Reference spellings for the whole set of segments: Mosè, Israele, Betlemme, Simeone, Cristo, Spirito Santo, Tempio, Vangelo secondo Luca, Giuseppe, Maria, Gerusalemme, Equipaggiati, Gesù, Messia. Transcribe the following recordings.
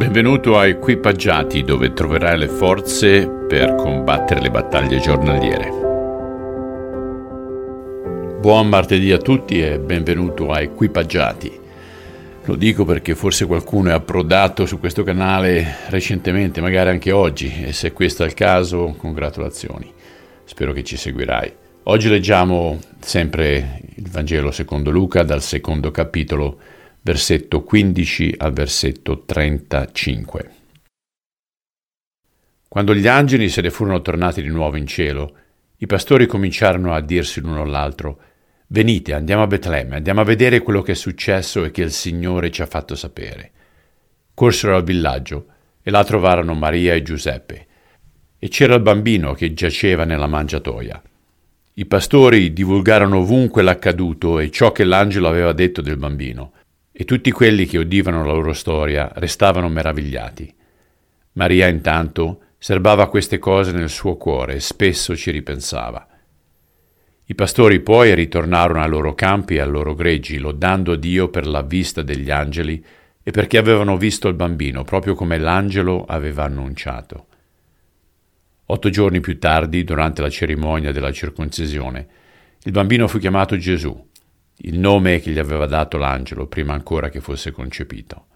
Benvenuto a Equipaggiati, dove troverai le forze per combattere le battaglie giornaliere. Buon martedì a tutti e benvenuto a Equipaggiati. Lo dico perché forse qualcuno è approdato su questo canale recentemente, magari anche oggi, e se questo è il caso, congratulazioni. Spero che ci seguirai. Oggi leggiamo sempre il Vangelo secondo Luca, dal secondo capitolo, versetto 15 al versetto 35. Quando gli angeli se ne furono tornati di nuovo in cielo, i pastori cominciarono a dirsi l'uno all'altro: «Venite, andiamo a Betlemme, andiamo a vedere quello che è successo e che il Signore ci ha fatto sapere». Corsero al villaggio e là trovarono Maria e Giuseppe, e c'era il bambino che giaceva nella mangiatoia. I pastori divulgarono ovunque l'accaduto e ciò che l'angelo aveva detto del bambino, e tutti quelli che udivano la loro storia restavano meravigliati. Maria, intanto, serbava queste cose nel suo cuore e spesso ci ripensava. I pastori poi ritornarono ai loro campi e ai loro greggi, lodando Dio per la vista degli angeli e perché avevano visto il bambino, proprio come l'angelo aveva annunciato. 8 giorni più tardi, durante la cerimonia della circoncisione, il bambino fu chiamato Gesu', il nome che gli aveva dato l'angelo prima ancora che fosse concepito.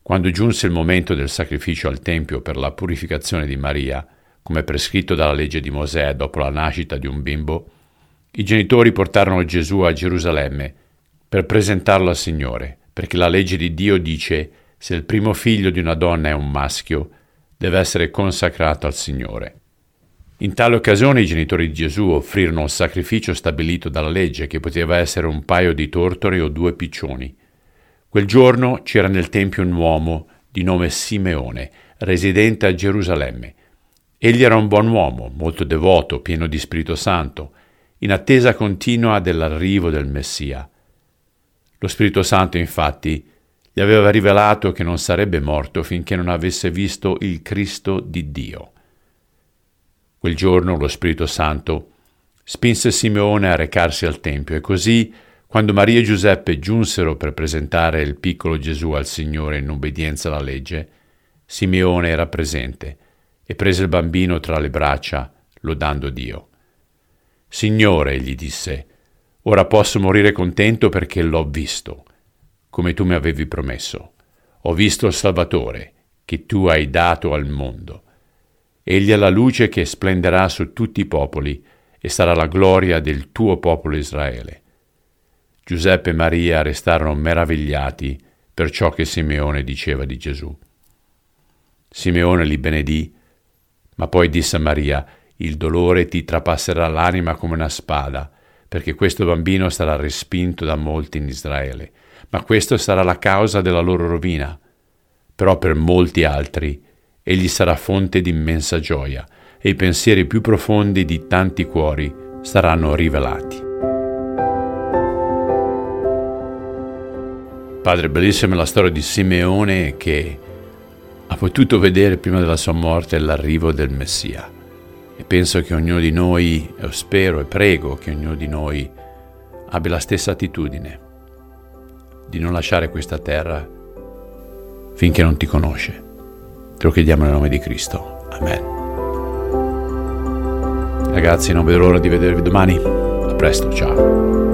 Quando giunse il momento del sacrificio al Tempio per la purificazione di Maria, come prescritto dalla legge di Mosè dopo la nascita di un bimbo, i genitori portarono Gesu' a Gerusalemme per presentarlo al Signore, perché la legge di Dio dice: se il primo figlio di una donna è un maschio, deve essere consacrato al Signore. In tale occasione i genitori di Gesu' offrirono un sacrificio stabilito dalla legge, che poteva essere un paio di tortore o 2 piccioni. Quel giorno c'era nel Tempio un uomo di nome Simeone, residente a Gerusalemme. Egli era un buon uomo, molto devoto, pieno di Spirito Santo, in attesa continua dell'arrivo del Messia. Lo Spirito Santo, infatti, gli aveva rivelato che non sarebbe morto finché non avesse visto il Cristo di Dio. Quel giorno lo Spirito Santo spinse Simeone a recarsi al Tempio, e così, quando Maria e Giuseppe giunsero per presentare il piccolo Gesu' al Signore in obbedienza alla legge, Simeone era presente e prese il bambino tra le braccia, lodando Dio. «Signore», gli disse, «ora posso morire contento perché l'ho visto, come tu mi avevi promesso. Ho visto il Salvatore, che tu hai dato al mondo. Egli è la luce che splenderà su tutti i popoli e sarà la gloria del tuo popolo Israele». Giuseppe e Maria restarono meravigliati per ciò che Simeone diceva di Gesu'. Simeone li benedì, ma poi disse a Maria: «Il dolore ti trapasserà l'anima come una spada, perché questo bambino sarà respinto da molti in Israele, ma questo sarà la causa della loro rovina. Però per molti altri egli sarà fonte di immensa gioia, e i pensieri più profondi di tanti cuori saranno rivelati». Padre, bellissima la storia di Simeone, che ha potuto vedere prima della sua morte l'arrivo del Messia. E penso che ognuno di noi, spero e prego che ognuno di noi abbia la stessa attitudine di non lasciare questa terra finché non ti conosce. Te lo chiediamo nel nome di Cristo. Amen. Ragazzi, non vedo l'ora di vedervi domani. A presto, ciao.